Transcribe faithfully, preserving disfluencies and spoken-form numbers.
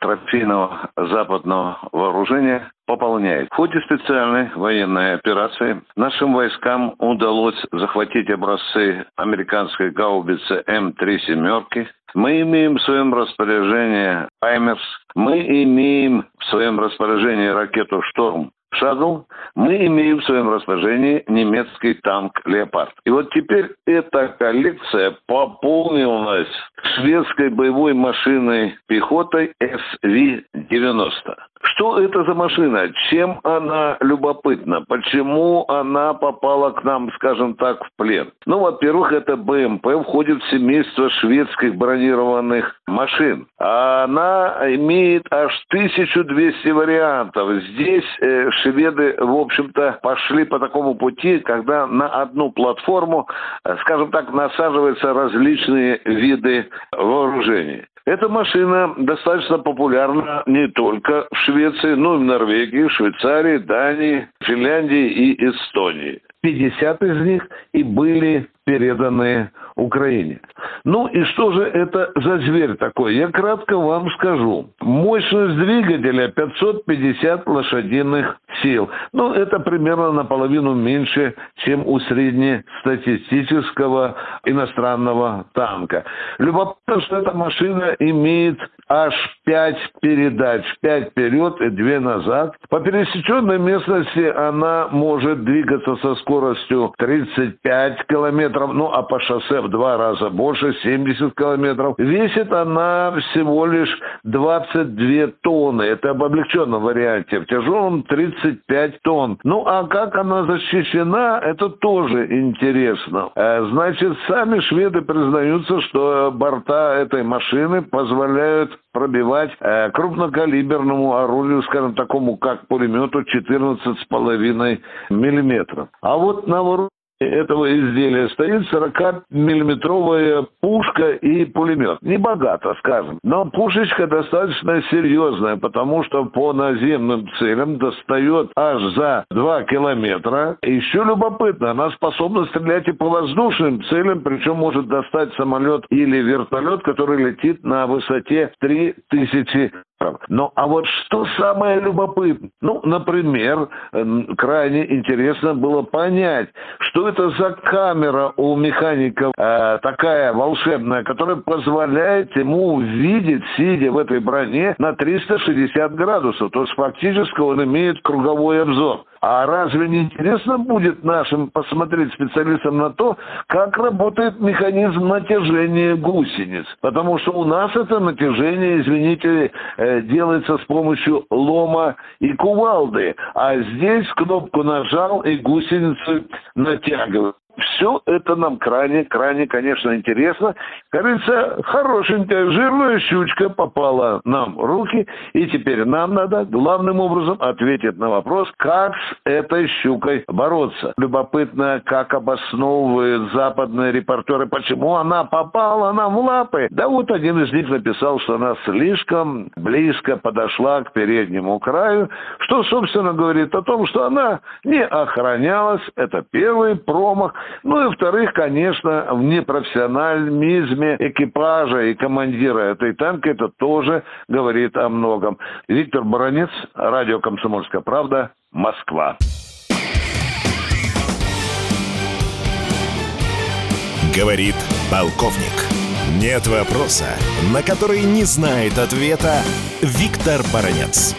трофейного западного вооружения пополняет. В ходе специальной военной операции нашим войскам удалось захватить образцы американской гаубицы эм три семь. Мы имеем в своем распоряжении «Хаймерс». Мы имеем в своем распоряжении ракету «Шторм Шэдоу», мы имеем в своем распоряжении немецкий танк «Леопард». И вот теперь эта коллекция пополнилась шведской боевой машиной пехотой эс ви девяносто. Что это за машина? Чем она любопытна? Почему она попала к нам, скажем так, в плен? Ну, во-первых, это БМП, входит в семейство шведских бронированных машин. Она имеет аж тысяча двести вариантов. Здесь э, шведы, в общем-то, пошли по такому пути, когда на одну платформу, э, скажем так, насаживаются различные виды вооружений. Эта машина достаточно популярна не только в Швеции, но и в Норвегии, Швейцарии, Дании, Финляндии и Эстонии. пятьдесят из них и были переданы Украине. Ну и что же это за зверь такой? Я кратко вам скажу. Мощность двигателя пятьсот пятьдесят лошадиных сил. Ну это примерно наполовину меньше, чем у среднестатистического иностранного танка. Любопытно, что эта машина имеет аж пять передач. пять вперед и две назад. По пересеченной местности она может двигаться со скоростью тридцать пять километров. Ну, а по шоссе в два раза больше, семьдесят километров. Весит она всего лишь двадцать две тонны. Это в облегченном варианте. В тяжелом тридцать пять тонн. Ну, а как она защищена, это тоже интересно. Значит, сами шведы признаются, что борта этой машины позволяют пробивать крупнокалиберному орудию, скажем, такому, как пулемету, четырнадцать целых пять десятых миллиметров. А вот на вооружении этого изделия стоит сорокамиллиметровая пушка и пулемет. Небогато, скажем. Но пушечка достаточно серьезная, потому что по наземным целям достает аж за два километра. Еще любопытно, она способна стрелять и по воздушным целям, причем может достать самолет или вертолет, который летит на высоте три тысячи метров. Ну, а вот что самое любопытное? Ну, например, крайне интересно было понять, что это за камера у механика э, такая волшебная, которая позволяет ему видеть, сидя в этой броне, на триста шестьдесят градусов. То есть, фактически, он имеет круговой обзор. А разве не интересно будет нашим посмотреть специалистам на то, как работает механизм натяжения гусениц? Потому что у нас это натяжение, извините, делается с помощью лома и кувалды. А здесь кнопку нажал и гусеницы натягивают. Все это нам крайне, крайне, конечно, интересно. Кажется, хорошенькая жирная щучка попала нам в руки. И теперь нам надо главным образом ответить на вопрос, как с этой щукой бороться. Любопытно, как обосновывают западные репортеры, почему она попала нам в лапы. Да вот один из них написал, что она слишком близко подошла к переднему краю, что, собственно, говорит о том, что она не охранялась. Это первый промах. Ну и, во-вторых, конечно, в непрофессионализме экипажа и командира этой танка это тоже говорит о многом. Виктор Баранец, радио «Комсомольская правда», Москва. Говорит полковник. Нет вопроса, на который не знает ответа Виктор Баранец.